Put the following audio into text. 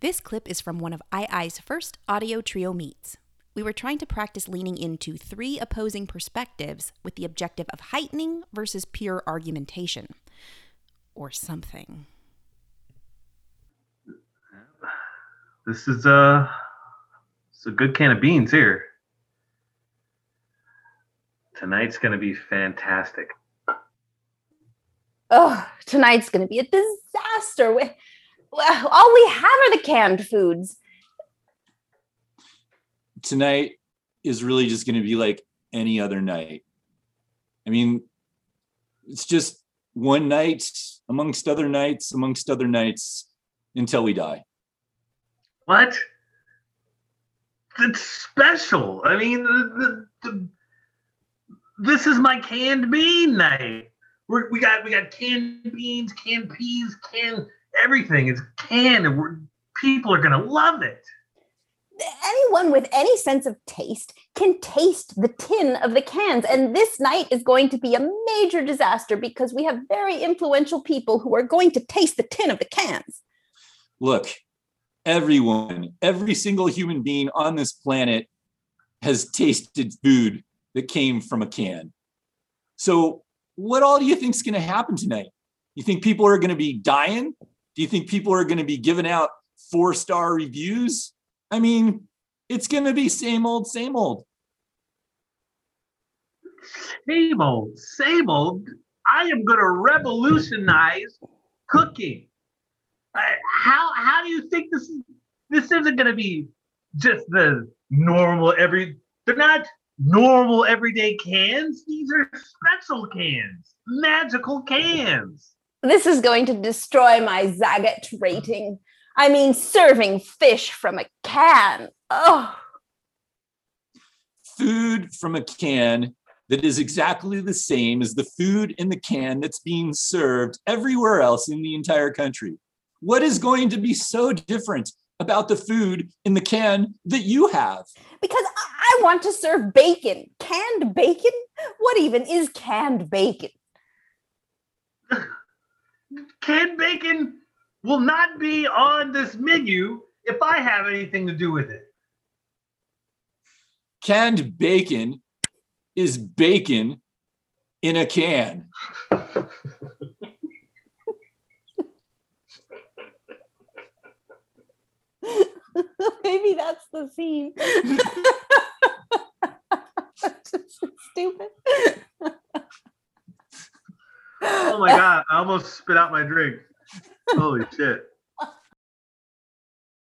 This clip is from one of II's first audio trio meets. We were trying to practice leaning into three opposing perspectives with the objective of heightening versus pure argumentation. Or something. This is a good can of beans here. Tonight's going to be fantastic. Oh, tonight's going to be a disaster. All we have are the canned foods. Tonight is really just going to be like any other night. I mean, it's just one night amongst other nights until we die. What? It's special. I mean, this is my canned bean night. We got canned beans, canned peas, canned... everything is canned, and people are going to love it. Anyone with any sense of taste can taste the tin of the cans. And this night is going to be a major disaster because we have very influential people who are going to taste the tin of the cans. Look, everyone, every single human being on this planet has tasted food that came from a can. So what all do you think is going to happen tonight? You think people are going to be dying? Do you think people are going to be giving out 4-star reviews? I mean, it's going to be same old, same old. Same old, same old. I am going to revolutionize cooking. How do you think this isn't going to be just the normal they're not normal everyday cans. These are special cans, magical cans. This is going to destroy my Zagat rating. I mean, serving fish from a can. Oh. Food from a can that is exactly the same as the food in the can that's being served everywhere else in the entire country. What is going to be so different about the food in the can that you have? Because I want to serve bacon. Canned bacon? What even is canned bacon? Canned bacon will not be on this menu if I have anything to do with it. Canned bacon is bacon in a can. Maybe that's the scene. That's just stupid. Oh my God, I almost spit out my drink. Holy shit.